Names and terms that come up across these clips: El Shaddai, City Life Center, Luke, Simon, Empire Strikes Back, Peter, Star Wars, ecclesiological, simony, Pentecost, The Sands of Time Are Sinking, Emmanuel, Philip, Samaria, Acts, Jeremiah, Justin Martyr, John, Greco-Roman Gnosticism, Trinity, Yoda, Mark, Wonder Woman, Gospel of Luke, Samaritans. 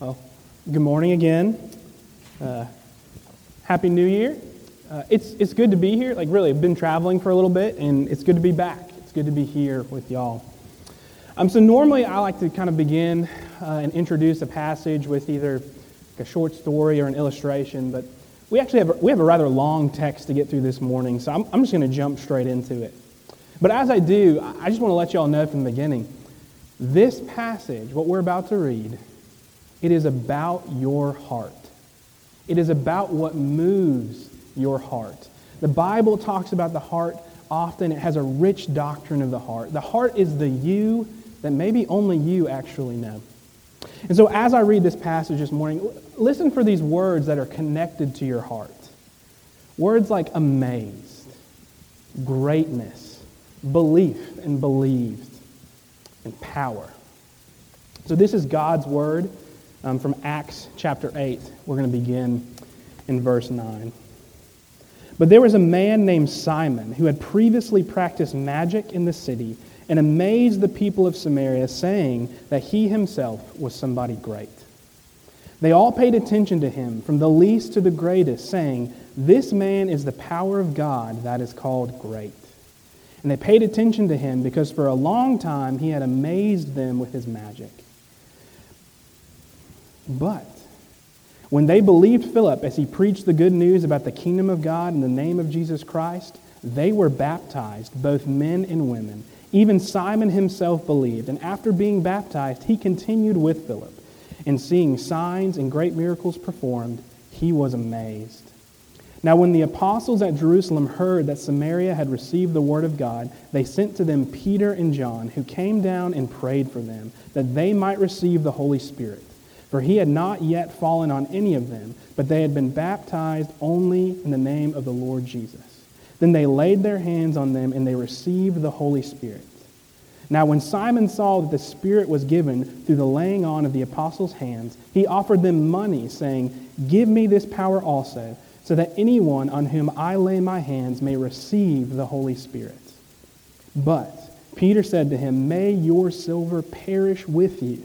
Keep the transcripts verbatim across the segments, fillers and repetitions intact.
Well, good morning again. Uh, happy New Year. Uh, it's it's good to be here. Like, really, I've been traveling for a little bit, and it's good to be back. It's good to be here with y'all. Um, so normally I like to kind of begin uh, and introduce a passage with either like a short story or an illustration, but we actually have a, we have a rather long text to get through this morning, so I'm, I'm just going to jump straight into it. But as I do, I just want to let y'all know from the beginning, this passage, what we're about to read, it is about your heart. It is about what moves your heart. The Bible talks about the heart often. It has a rich doctrine of the heart. The heart is the you that maybe only you actually know. And so as I read this passage this morning, listen for these words that are connected to your heart. Words like amazed, greatness, belief and believed, and power. So this is God's word um, from Acts chapter eight. We're going to begin in verse nine. But there was a man named Simon who had previously practiced magic in the city and amazed the people of Samaria, saying that he himself was somebody great. They all paid attention to him, from the least to the greatest, saying, "This man is the power of God that is called great." And they paid attention to him because for a long time he had amazed them with his magic. But when they believed Philip as he preached the good news about the kingdom of God in the name of Jesus Christ, they were baptized, both men and women. Even Simon himself believed, and after being baptized, he continued with Philip. And seeing signs and great miracles performed, he was amazed. Now when the apostles at Jerusalem heard that Samaria had received the word of God, they sent to them Peter and John, who came down and prayed for them, that they might receive the Holy Spirit. For he had not yet fallen on any of them, but they had been baptized only in the name of the Lord Jesus. Then they laid their hands on them, and they received the Holy Spirit. Now when Simon saw that the Spirit was given through the laying on of the apostles' hands, he offered them money, saying, "Give me this power also, so that anyone on whom I lay my hands may receive the Holy Spirit." But Peter said to him, "May your silver perish with you,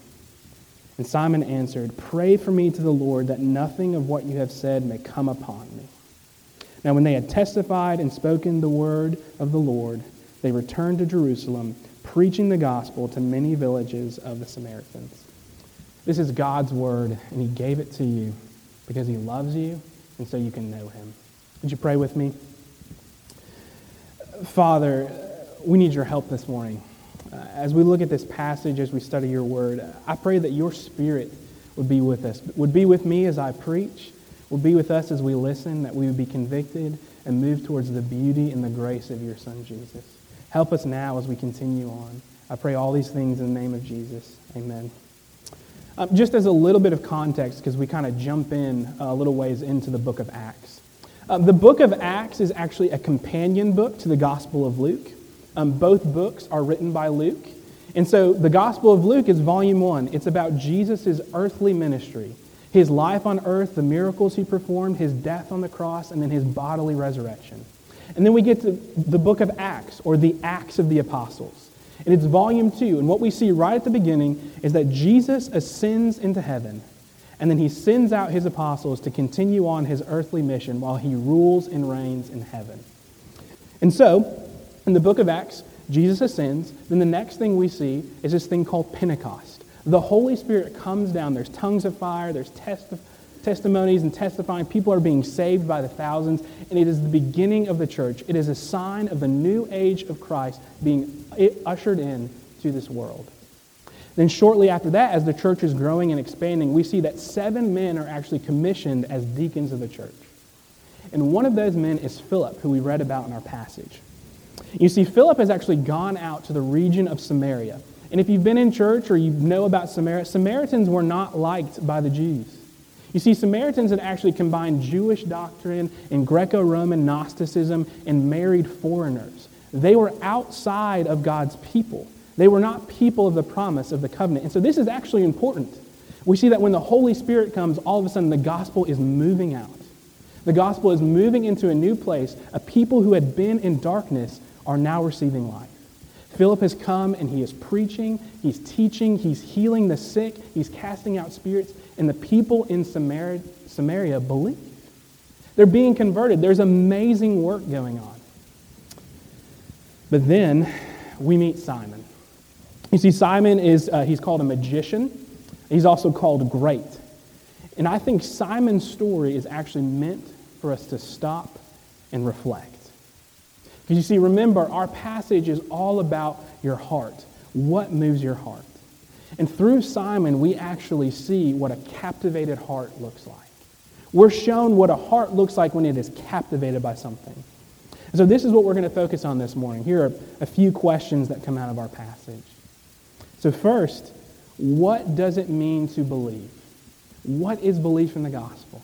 And Simon answered, "Pray for me to the Lord that nothing of what you have said may come upon me." Now when they had testified and spoken the word of the Lord, they returned to Jerusalem, preaching the gospel to many villages of the Samaritans. This is God's word, and he gave it to you because he loves you, and so you can know him. Would you pray with me? Father, we need your help this morning. Uh, as we look at this passage, as we study your word, I pray that your Spirit would be with us, would be with me as I preach, would be with us as we listen, that we would be convicted and move towards the beauty and the grace of your Son, Jesus. Help us now as we continue on. I pray all these things in the name of Jesus. Amen. Um, just as a little bit of context, because we kind of jump in uh, a little ways into the book of Acts. Uh, the book of Acts is actually a companion book to the Gospel of Luke. Um, both books are written by Luke. And so the Gospel of Luke is volume one. It's about Jesus' earthly ministry, his life on earth, the miracles he performed, his death on the cross, and then his bodily resurrection. And then we get to the book of Acts, or the Acts of the Apostles. And it's volume two. And what we see right at the beginning is that Jesus ascends into heaven, and then he sends out his apostles to continue on his earthly mission while he rules and reigns in heaven. And so in the book of Acts, Jesus ascends. Then the next thing we see is this thing called Pentecost. The Holy Spirit comes down. There's tongues of fire. There's testi- testimonies and testifying. People are being saved by the thousands. And it is the beginning of the church. It is a sign of the new age of Christ being ushered in to this world. Then shortly after that, as the church is growing and expanding, we see that seven men are actually commissioned as deacons of the church. And one of those men is Philip, who we read about in our passage. You see, Philip has actually gone out to the region of Samaria. And if you've been in church or you know about Samaria, Samaritans were not liked by the Jews. You see, Samaritans had actually combined Jewish doctrine and Greco-Roman Gnosticism and married foreigners. They were outside of God's people. They were not people of the promise of the covenant. And so this is actually important. We see that when the Holy Spirit comes, all of a sudden the gospel is moving out. The gospel is moving into a new place. A people who had been in darkness are now receiving light. Philip has come and he is preaching, he's teaching, he's healing the sick, he's casting out spirits, and the people in Samaria, Samaria believe. They're being converted. There's amazing work going on. But then we meet Simon. You see, Simon is, uh, he's called a magician. He's also called great. And I think Simon's story is actually meant for us to stop and reflect. Because you see, remember, our passage is all about your heart. What moves your heart? And through Simon, we actually see what a captivated heart looks like. We're shown what a heart looks like when it is captivated by something. And so this is what we're going to focus on this morning. Here are a few questions that come out of our passage. So first, what does it mean to believe? What is belief in the gospel?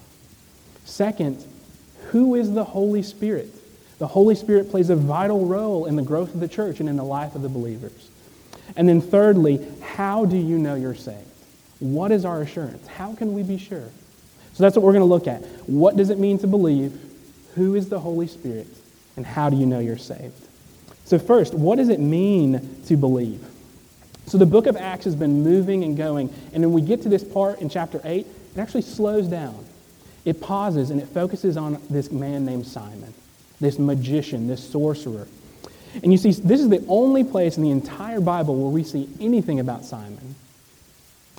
Second, who is the Holy Spirit? The Holy Spirit plays a vital role in the growth of the church and in the life of the believers. And then thirdly, how do you know you're saved? What is our assurance? How can we be sure? So that's what we're going to look at. What does it mean to believe? Who is the Holy Spirit? And how do you know you're saved? So first, what does it mean to believe? So the book of Acts has been moving and going, and when we get to this part in chapter eight, it actually slows down. It pauses and it focuses on this man named Simon, this magician, this sorcerer. And you see, this is the only place in the entire Bible where we see anything about Simon.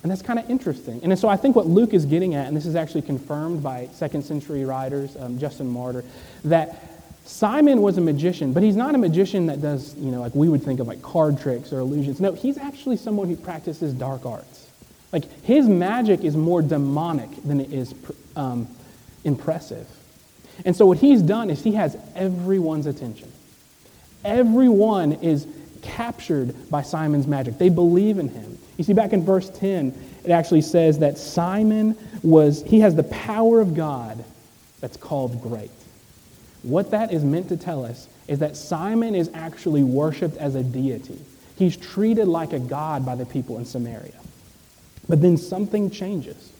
And that's kind of interesting. And so I think what Luke is getting at, and this is actually confirmed by second century writers, um, Justin Martyr, that Simon was a magician, but he's not a magician that does, you know, like we would think of like card tricks or illusions. No, he's actually someone who practices dark arts. Like his magic is more demonic than it is um, impressive. And so what he's done is he has everyone's attention. Everyone is captured by Simon's magic. They believe in him. You see, back in verse ten, it actually says that Simon was, he has the power of God that's called great. What that is meant to tell us is that Simon is actually worshipped as a deity. He's treated like a god by the people in Samaria. But then something changes.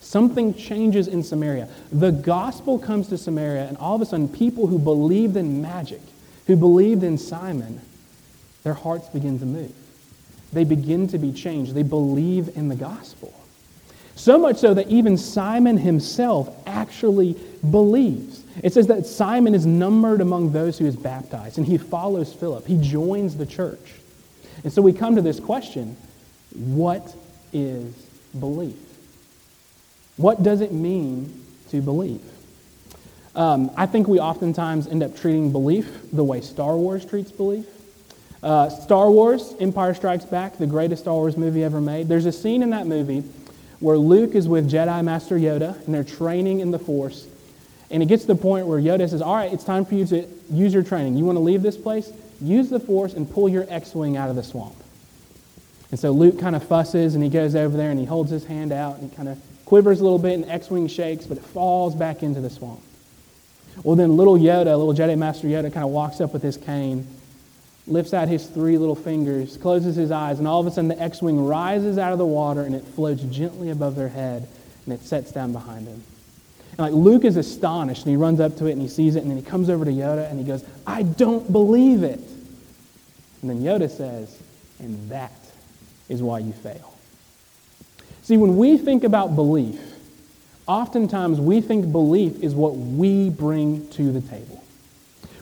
Something changes in Samaria. The gospel comes to Samaria, and all of a sudden, people who believed in magic, who believed in Simon, their hearts begin to move. They begin to be changed. They believe in the gospel. So much so that even Simon himself actually believes. It says that Simon is numbered among those who is baptized, and he follows Philip. He joins the church. And so we come to this question, what is belief? What does it mean to believe? Um, I think we oftentimes end up treating belief the way Star Wars treats belief. Uh, Star Wars, Empire Strikes Back, the greatest Star Wars movie ever made. There's a scene in that movie where Luke is with Jedi Master Yoda, and they're training in the Force. And it gets to the point where Yoda says, all right, it's time for you to use your training. You want to leave this place? Use the Force and pull your X-Wing out of the swamp. And so Luke kind of fusses, and he goes over there, and he holds his hand out, and he kind of quivers a little bit, and X-Wing shakes, but it falls back into the swamp. Well, then little Yoda, little Jedi Master Yoda, kind of walks up with his cane, lifts out his three little fingers, closes his eyes, and all of a sudden the X-Wing rises out of the water and it floats gently above their head and it sets down behind him. And like Luke is astonished and he runs up to it and he sees it and then he comes over to Yoda and he goes, I don't believe it. And then Yoda says, and that is why you fail. See, when we think about belief, oftentimes we think belief is what we bring to the table.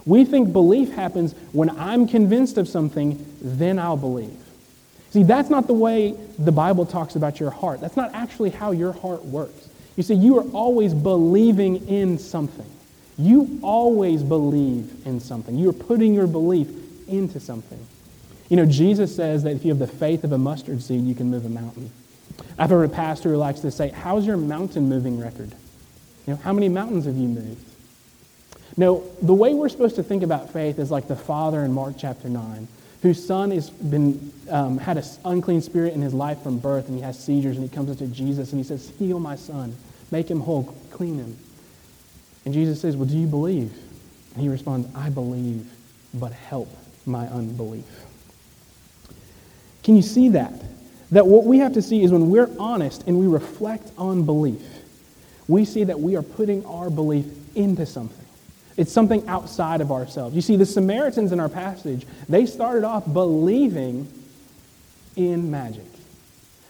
We think belief happens when I'm convinced of something, then I'll believe. See, that's not the way the Bible talks about your heart. That's not actually how your heart works. You see, you are always believing in something. You always believe in something. You are putting your belief into something. You know, Jesus says that if you have the faith of a mustard seed, you can move a mountain. I've heard a pastor who likes to say, how's your mountain moving record? You know, how many mountains have you moved? No, the way we're supposed to think about faith is like the father in Mark chapter nine, whose son has been um, had an unclean spirit in his life from birth, and he has seizures, and he comes up to Jesus, and he says, heal my son, Make him whole. Clean him. And Jesus says, well, do you believe? And he responds, I believe, but help my unbelief. Can you see that? That what we have to see is when we're honest and we reflect on belief, we see that we are putting our belief into something. It's something outside of ourselves. You see, the Samaritans in our passage, they started off believing in magic.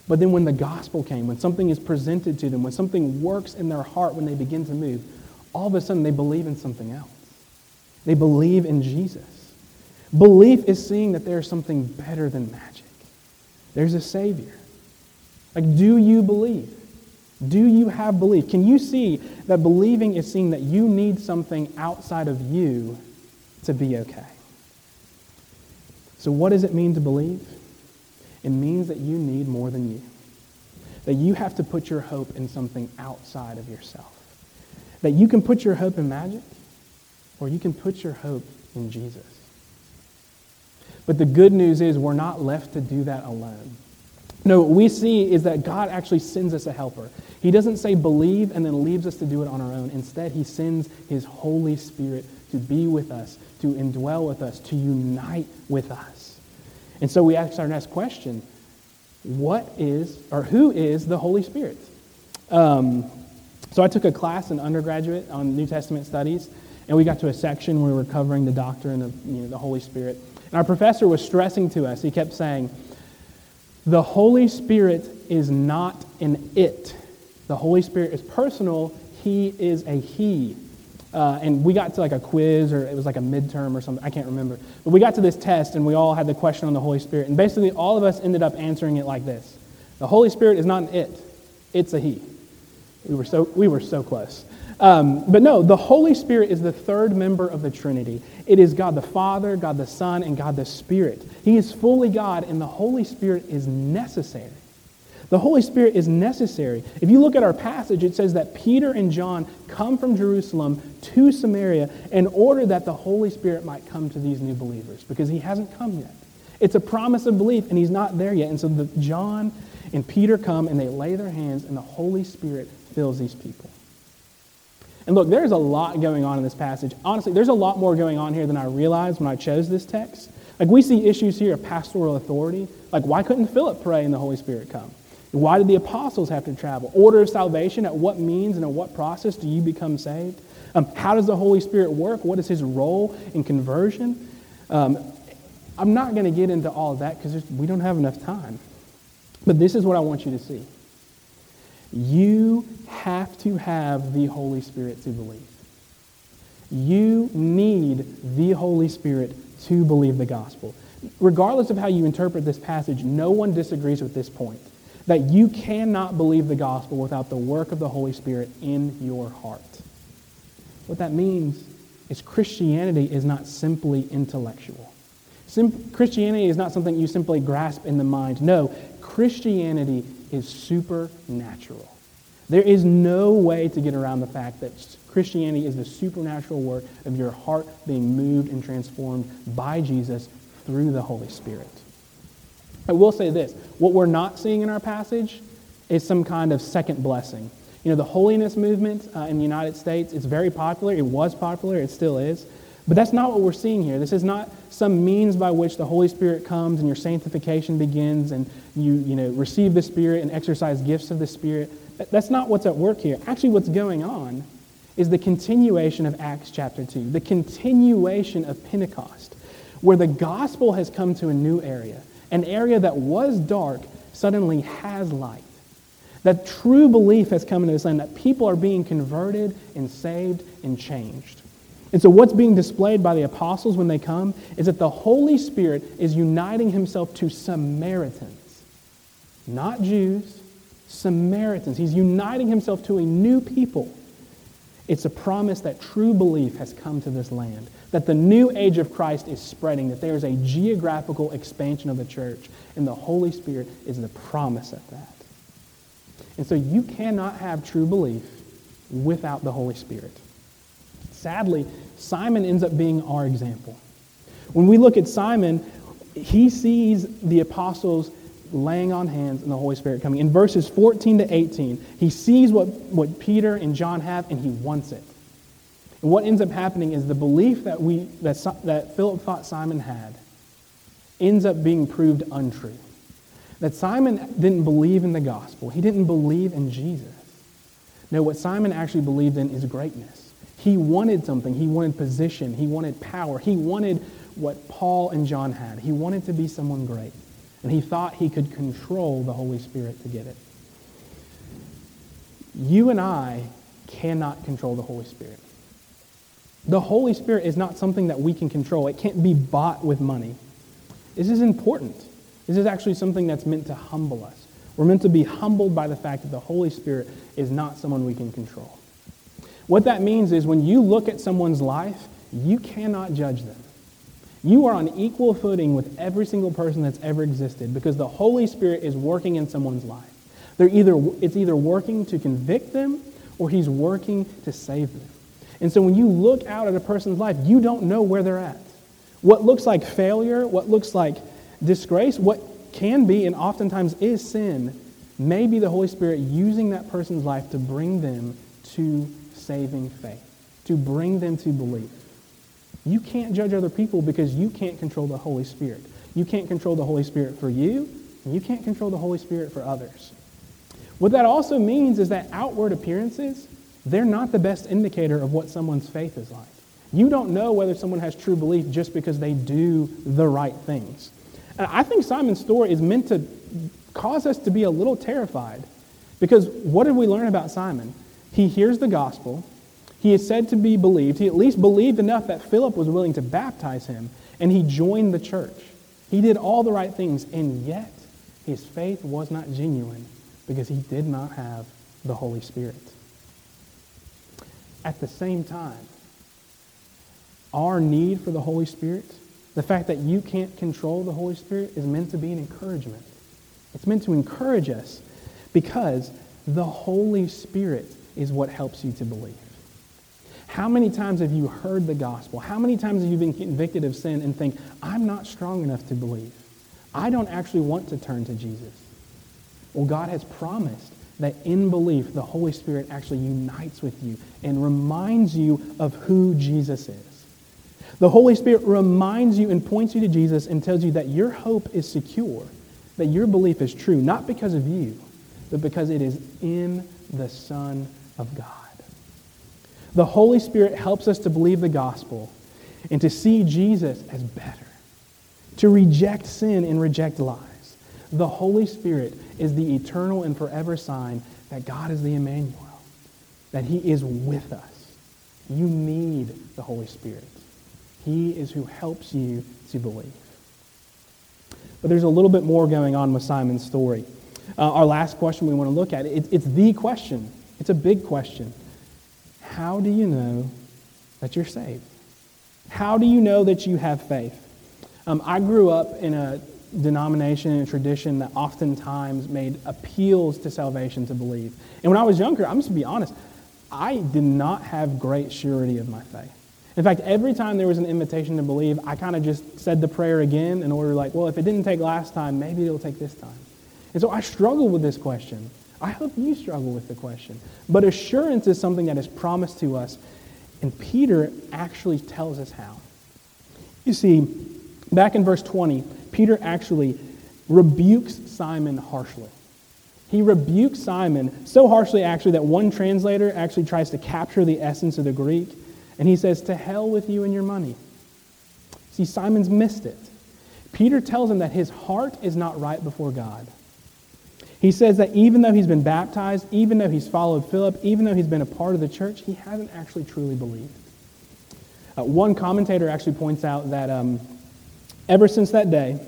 But then when the gospel came, when something is presented to them, when something works in their heart, when they begin to move, all of a sudden they believe in something else. They believe in Jesus. Belief is seeing that there's something better than magic. There's a Savior. Like, do you believe? Do you have belief? Can you see that believing is seeing that you need something outside of you to be okay? So what does it mean to believe? It means that you need more than you. That you have to put your hope in something outside of yourself. That you can put your hope in magic, or you can put your hope in Jesus. But the good news is we're not left to do that alone. No, what we see is that God actually sends us a helper. He doesn't say believe and then leaves us to do it on our own. Instead, he sends his Holy Spirit to be with us, to indwell with us, to unite with us. And so we ask our next question, what is, or who is the Holy Spirit? Um, so I took a class in undergraduate on New Testament studies, and we got to a section where we were covering the doctrine of, you know, the Holy Spirit. And our professor was stressing to us, he kept saying, the Holy Spirit is not an it. The Holy Spirit is personal. He is a he. Uh, and we got to like a quiz, or it was like a midterm or something. I can't remember. But we got to this test, and we all had the question on the Holy Spirit. And basically all of us ended up answering it like this. The Holy Spirit is not an it. It's a he. We were so, we were so close. Um, but no, the Holy Spirit is the third member of the Trinity. It is God the Father, God the Son, and God the Spirit. He is fully God, and the Holy Spirit is necessary. The Holy Spirit is necessary. If you look at our passage, it says that Peter and John come from Jerusalem to Samaria in order that the Holy Spirit might come to these new believers, because he hasn't come yet. It's a promise of belief, and he's not there yet. And so the, John and Peter come, and they lay their hands, and the Holy Spirit fills these people. And look, there's a lot going on in this passage. Honestly, there's a lot more going on here than I realized when I chose this text. Like, we see issues here of pastoral authority. Like, why couldn't Philip pray and the Holy Spirit come? Why did the apostles have to travel? Order of salvation, at what means and at what process do you become saved? Um, how does the Holy Spirit work? What is his role in conversion? Um, I'm not going to get into all of that because we don't have enough time. But this is what I want you to see. You have to have the Holy Spirit to believe. You need the Holy Spirit to believe the gospel. Regardless of how you interpret this passage, no one disagrees with this point, that you cannot believe the gospel without the work of the Holy Spirit in your heart. What that means is Christianity is not simply intellectual. Sim- Christianity is not something you simply grasp in the mind. No, Christianity is supernatural. There is no way to get around the fact that Christianity is the supernatural work of your heart being moved and transformed by Jesus through the Holy Spirit. I will say this, what we're not seeing in our passage is some kind of second blessing. You know, the holiness movement uh, in the United States, it's very popular, it was popular, it still is, but that's not what we're seeing here. This is not some means by which the Holy Spirit comes and your sanctification begins and you, you know, receive the Spirit and exercise gifts of the Spirit. That's not what's at work here. Actually, what's going on is the continuation of Acts chapter two, the continuation of Pentecost, where the gospel has come to a new area, an area that was dark suddenly has light, that true belief has come into this land, that people are being converted and saved and changed. And so what's being displayed by the apostles when they come is that the Holy Spirit is uniting himself to Samaritans, not Jews, Samaritans. He's uniting himself to a new people. It's a promise that true belief has come to this land, that the new age of Christ is spreading, that there is a geographical expansion of the church, and the Holy Spirit is the promise of that. And so you cannot have true belief without the Holy Spirit. Sadly, Simon ends up being our example. When we look at Simon, he sees the apostles laying on hands and the Holy Spirit coming. In verses fourteen to eighteen, he sees what, what Peter and John have, and he wants it. And what ends up happening is the belief that we that, that Philip thought Simon had ends up being proved untrue. That Simon didn't believe in the gospel. He didn't believe in Jesus. No, what Simon actually believed in is greatness. He wanted something. He wanted position. He wanted power. He wanted what Paul and John had. He wanted to be someone great. And he thought he could control the Holy Spirit to get it. You and I cannot control the Holy Spirit. The Holy Spirit is not something that we can control. It can't be bought with money. This is important. This is actually something that's meant to humble us. We're meant to be humbled by the fact that the Holy Spirit is not someone we can control. What that means is when you look at someone's life, you cannot judge them. You are on equal footing with every single person that's ever existed because the Holy Spirit is working in someone's life. They're either it's either working to convict them or he's working to save them. And so when you look out at a person's life, you don't know where they're at. What looks like failure, what looks like disgrace, what can be and oftentimes is sin, may be the Holy Spirit using that person's life to bring them to saving faith, to bring them to belief. You can't judge other people because you can't control the Holy Spirit. You can't control the Holy Spirit for you, and you can't control the Holy Spirit for others. What that also means is that outward appearances, they're not the best indicator of what someone's faith is like. You don't know whether someone has true belief just because they do the right things. And I think Simon's story is meant to cause us to be a little terrified because what did we learn about Simon? He hears the gospel. He is said to be believed. He at least believed enough that Philip was willing to baptize him, and he joined the church. He did all the right things, and yet his faith was not genuine because he did not have the Holy Spirit. At the same time, our need for the Holy Spirit, the fact that you can't control the Holy Spirit, is meant to be an encouragement. It's meant to encourage us because the Holy Spirit is what helps you to believe. How many times have you heard the gospel? How many times have you been convicted of sin and think, I'm not strong enough to believe. I don't actually want to turn to Jesus. Well, God has promised that in belief, the Holy Spirit actually unites with you and reminds you of who Jesus is. The Holy Spirit reminds you and points you to Jesus and tells you that your hope is secure, that your belief is true, not because of you, but because it is in the Son of God. The Holy Spirit helps us to believe the gospel and to see Jesus as better, to reject sin and reject lies. The Holy Spirit is the eternal and forever sign that God is the Emmanuel, that He is with us. You need the Holy Spirit. He is who helps you to believe. But there's a little bit more going on with Simon's story. Uh, our last question we want to look at, it, it's the question. It's a big question. How do you know that you're saved? How do you know that you have faith? Um, I grew up in a denomination and a tradition that oftentimes made appeals to salvation to believe. And when I was younger, I'm just to be honest, I did not have great surety of my faith. In fact, every time there was an invitation to believe, I kind of just said the prayer again in order like, well, if it didn't take last time, maybe it'll take this time. And so I struggled with this question. I hope you struggle with the question. But assurance is something that is promised to us, and Peter actually tells us how. You see, back in verse twenty, Peter actually rebukes Simon harshly. He rebukes Simon so harshly, actually, that one translator actually tries to capture the essence of the Greek, and he says, "To hell with you and your money." See, Simon's missed it. Peter tells him that his heart is not right before God. He says that even though he's been baptized, even though he's followed Philip, even though he's been a part of the church, he hasn't actually truly believed. Uh, one commentator actually points out that um, ever since that day,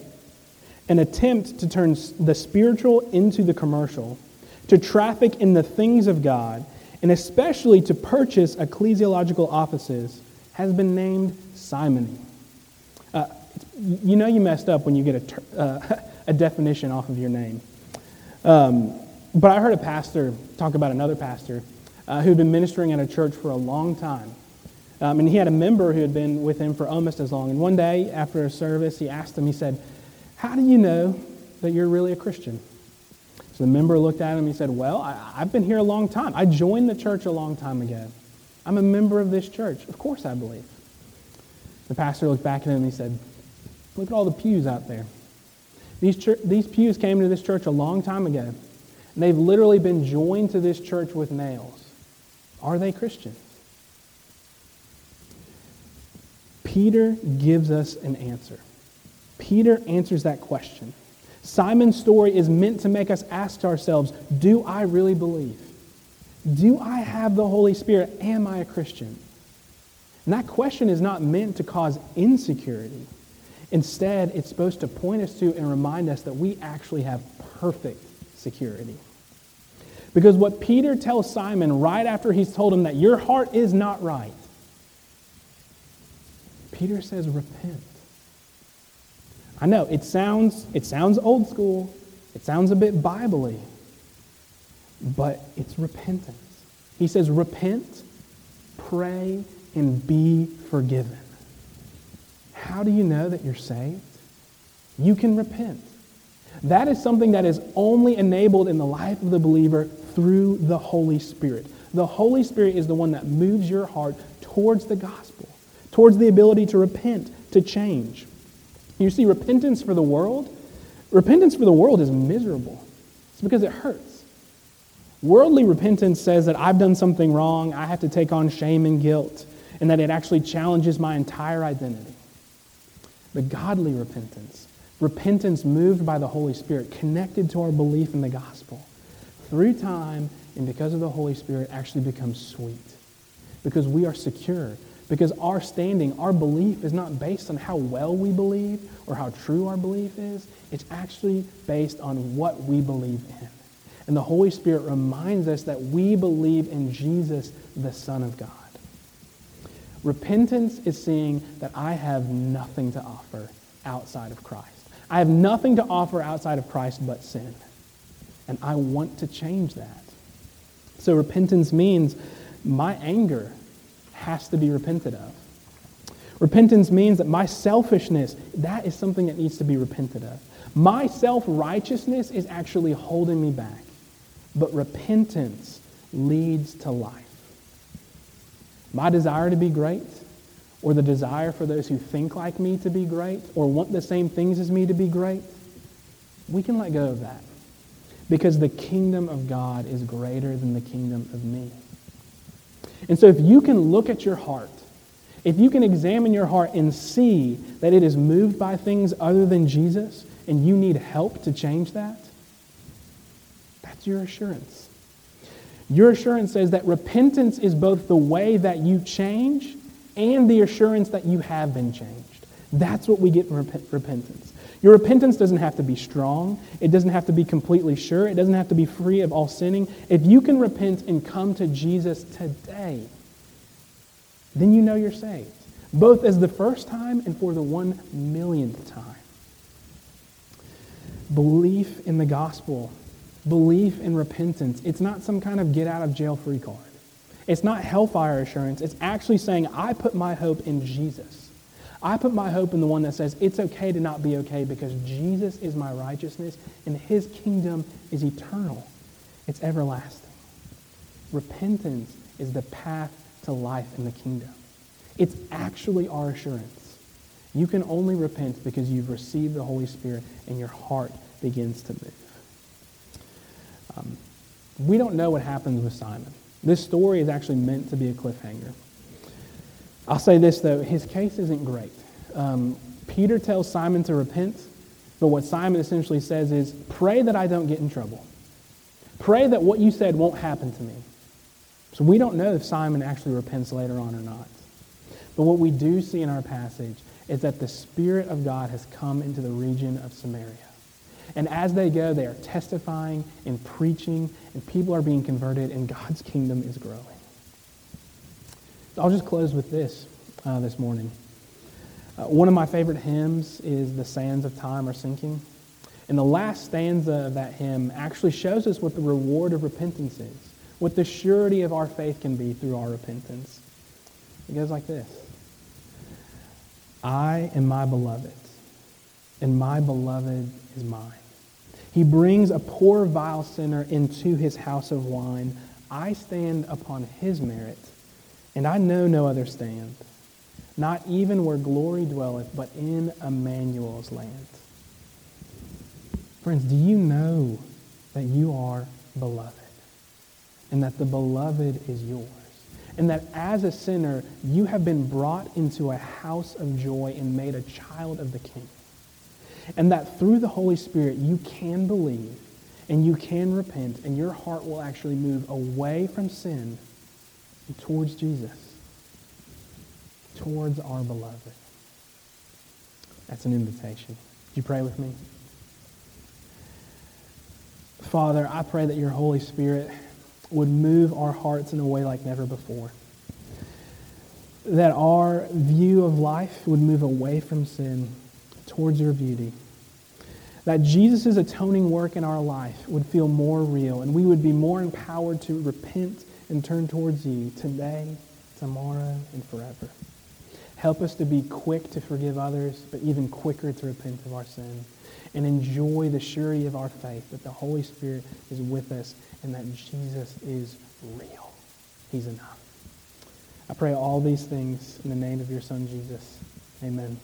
an attempt to turn the spiritual into the commercial, to traffic in the things of God, and especially to purchase ecclesiological offices, has been named simony. Uh, you know you messed up when you get a, ter- uh, a definition off of your name. Um, but I heard a pastor talk about another pastor uh, who had been ministering at a church for a long time. Um, and he had a member who had been with him for almost as long. And one day after a service, he asked him, he said, "How do you know that you're really a Christian. So the member looked at him and he said, well, I, I've been here a long time. I joined the church a long time ago. I'm a member of this church. Of course I believe. The pastor looked back at him and he said, look at all the pews out there. These, chur- these pews came to this church a long time ago, and they've literally been joined to this church with nails. Are they Christians? Peter gives us an answer. Peter answers that question. Simon's story is meant to make us ask ourselves, do I really believe? Do I have the Holy Spirit? Am I a Christian? And that question is not meant to cause insecurity. Instead, it's supposed to point us to and remind us that we actually have perfect security. Because what Peter tells Simon right after he's told him that your heart is not right, Peter says, repent. I know, it sounds, it sounds old school. It sounds a bit Bible-y. But it's repentance. He says, repent, pray, and be forgiven. How do you know that you're saved? You can repent. That is something that is only enabled in the life of the believer through the Holy Spirit. The Holy Spirit is the one that moves your heart towards the gospel, towards the ability to repent, to change. You see, repentance for the world, repentance for the world is miserable. It's because it hurts. Worldly repentance says that I've done something wrong, I have to take on shame and guilt, and that it actually challenges my entire identity. But godly repentance, repentance moved by the Holy Spirit, connected to our belief in the gospel, through time and because of the Holy Spirit, actually becomes sweet. Because we are secure. Because our standing, our belief is not based on how well we believe or how true our belief is. It's actually based on what we believe in. And the Holy Spirit reminds us that we believe in Jesus, the Son of God. Repentance is seeing that I have nothing to offer outside of Christ. I have nothing to offer outside of Christ but sin. And I want to change that. So repentance means my anger has to be repented of. Repentance means that my selfishness, that is something that needs to be repented of. My self-righteousness is actually holding me back. But repentance leads to life. My desire to be great, or the desire for those who think like me to be great, or want the same things as me to be great, we can let go of that. Because the kingdom of God is greater than the kingdom of me. And so if you can look at your heart, if you can examine your heart and see that it is moved by things other than Jesus, and you need help to change that, that's your assurance. Your assurance says that repentance is both the way that you change and the assurance that you have been changed. That's what we get in rep- repentance. Your repentance doesn't have to be strong. It doesn't have to be completely sure. It doesn't have to be free of all sinning. If you can repent and come to Jesus today, then you know you're saved, both as the first time and for the one millionth time. Belief in the gospel, belief in repentance, it's not some kind of get-out-of-jail-free card. It's not hellfire assurance. It's actually saying, I put my hope in Jesus. I put my hope in the one that says, it's okay to not be okay because Jesus is my righteousness and his kingdom is eternal. It's everlasting. Repentance is the path to life in the kingdom. It's actually our assurance. You can only repent because you've received the Holy Spirit and your heart begins to move. Um, we don't know what happens with Simon. This story is actually meant to be a cliffhanger. I'll say this, though. His case isn't great. Um, Peter tells Simon to repent, but what Simon essentially says is, pray that I don't get in trouble. Pray that what you said won't happen to me. So we don't know if Simon actually repents later on or not. But what we do see in our passage is that the Spirit of God has come into the region of Samaria. And as they go, they are testifying and preaching, and people are being converted, and God's kingdom is growing. So I'll just close with this uh, this morning. Uh, one of my favorite hymns is The Sands of Time Are Sinking. And the last stanza of that hymn actually shows us what the reward of repentance is, what the surety of our faith can be through our repentance. It goes like this. I am my beloved, and my beloved is mine. He brings a poor, vile sinner into his house of wine. I stand upon his merit, and I know no other stand, not even where glory dwelleth, but in Emmanuel's land. Friends, do you know that you are beloved, and that the beloved is yours, and that as a sinner, you have been brought into a house of joy and made a child of the King? And that through the Holy Spirit, you can believe and you can repent, and your heart will actually move away from sin and towards Jesus, towards our beloved. That's an invitation. Would you pray with me? Father, I pray that your Holy Spirit would move our hearts in a way like never before. That our view of life would move away from sin towards your beauty. That Jesus' atoning work in our life would feel more real, and we would be more empowered to repent and turn towards you today, tomorrow, and forever. Help us to be quick to forgive others, but even quicker to repent of our sin, and enjoy the surety of our faith that the Holy Spirit is with us and that Jesus is real. He's enough. I pray all these things in the name of your Son, Jesus. Amen.